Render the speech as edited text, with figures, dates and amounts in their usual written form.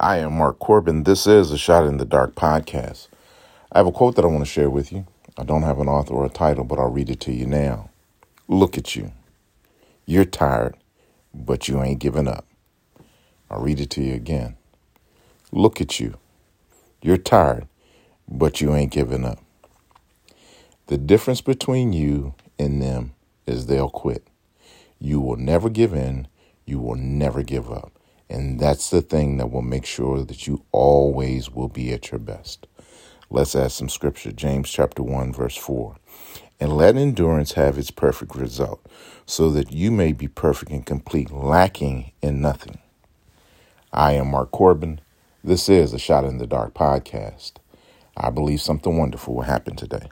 I am Mark Corbin. This is A Shot in the Dark Podcast. I have a quote that I want to share with you. I don't have an author or a title, but I'll read it to you now. Look at you. You're tired, but you ain't giving up. I'll read it to you again. Look at you. You're tired, but you ain't giving up. The difference between you and them is they'll quit. You will never give in. You will never give up. And that's the thing that will make sure that you always will be at your best. Let's add some scripture. James chapter 1, verse 4. And let endurance have its perfect result, so that you may be perfect and complete, lacking in nothing. I am Mark Corbin. This is A Shot in the Dark Podcast. I believe something wonderful will happen today.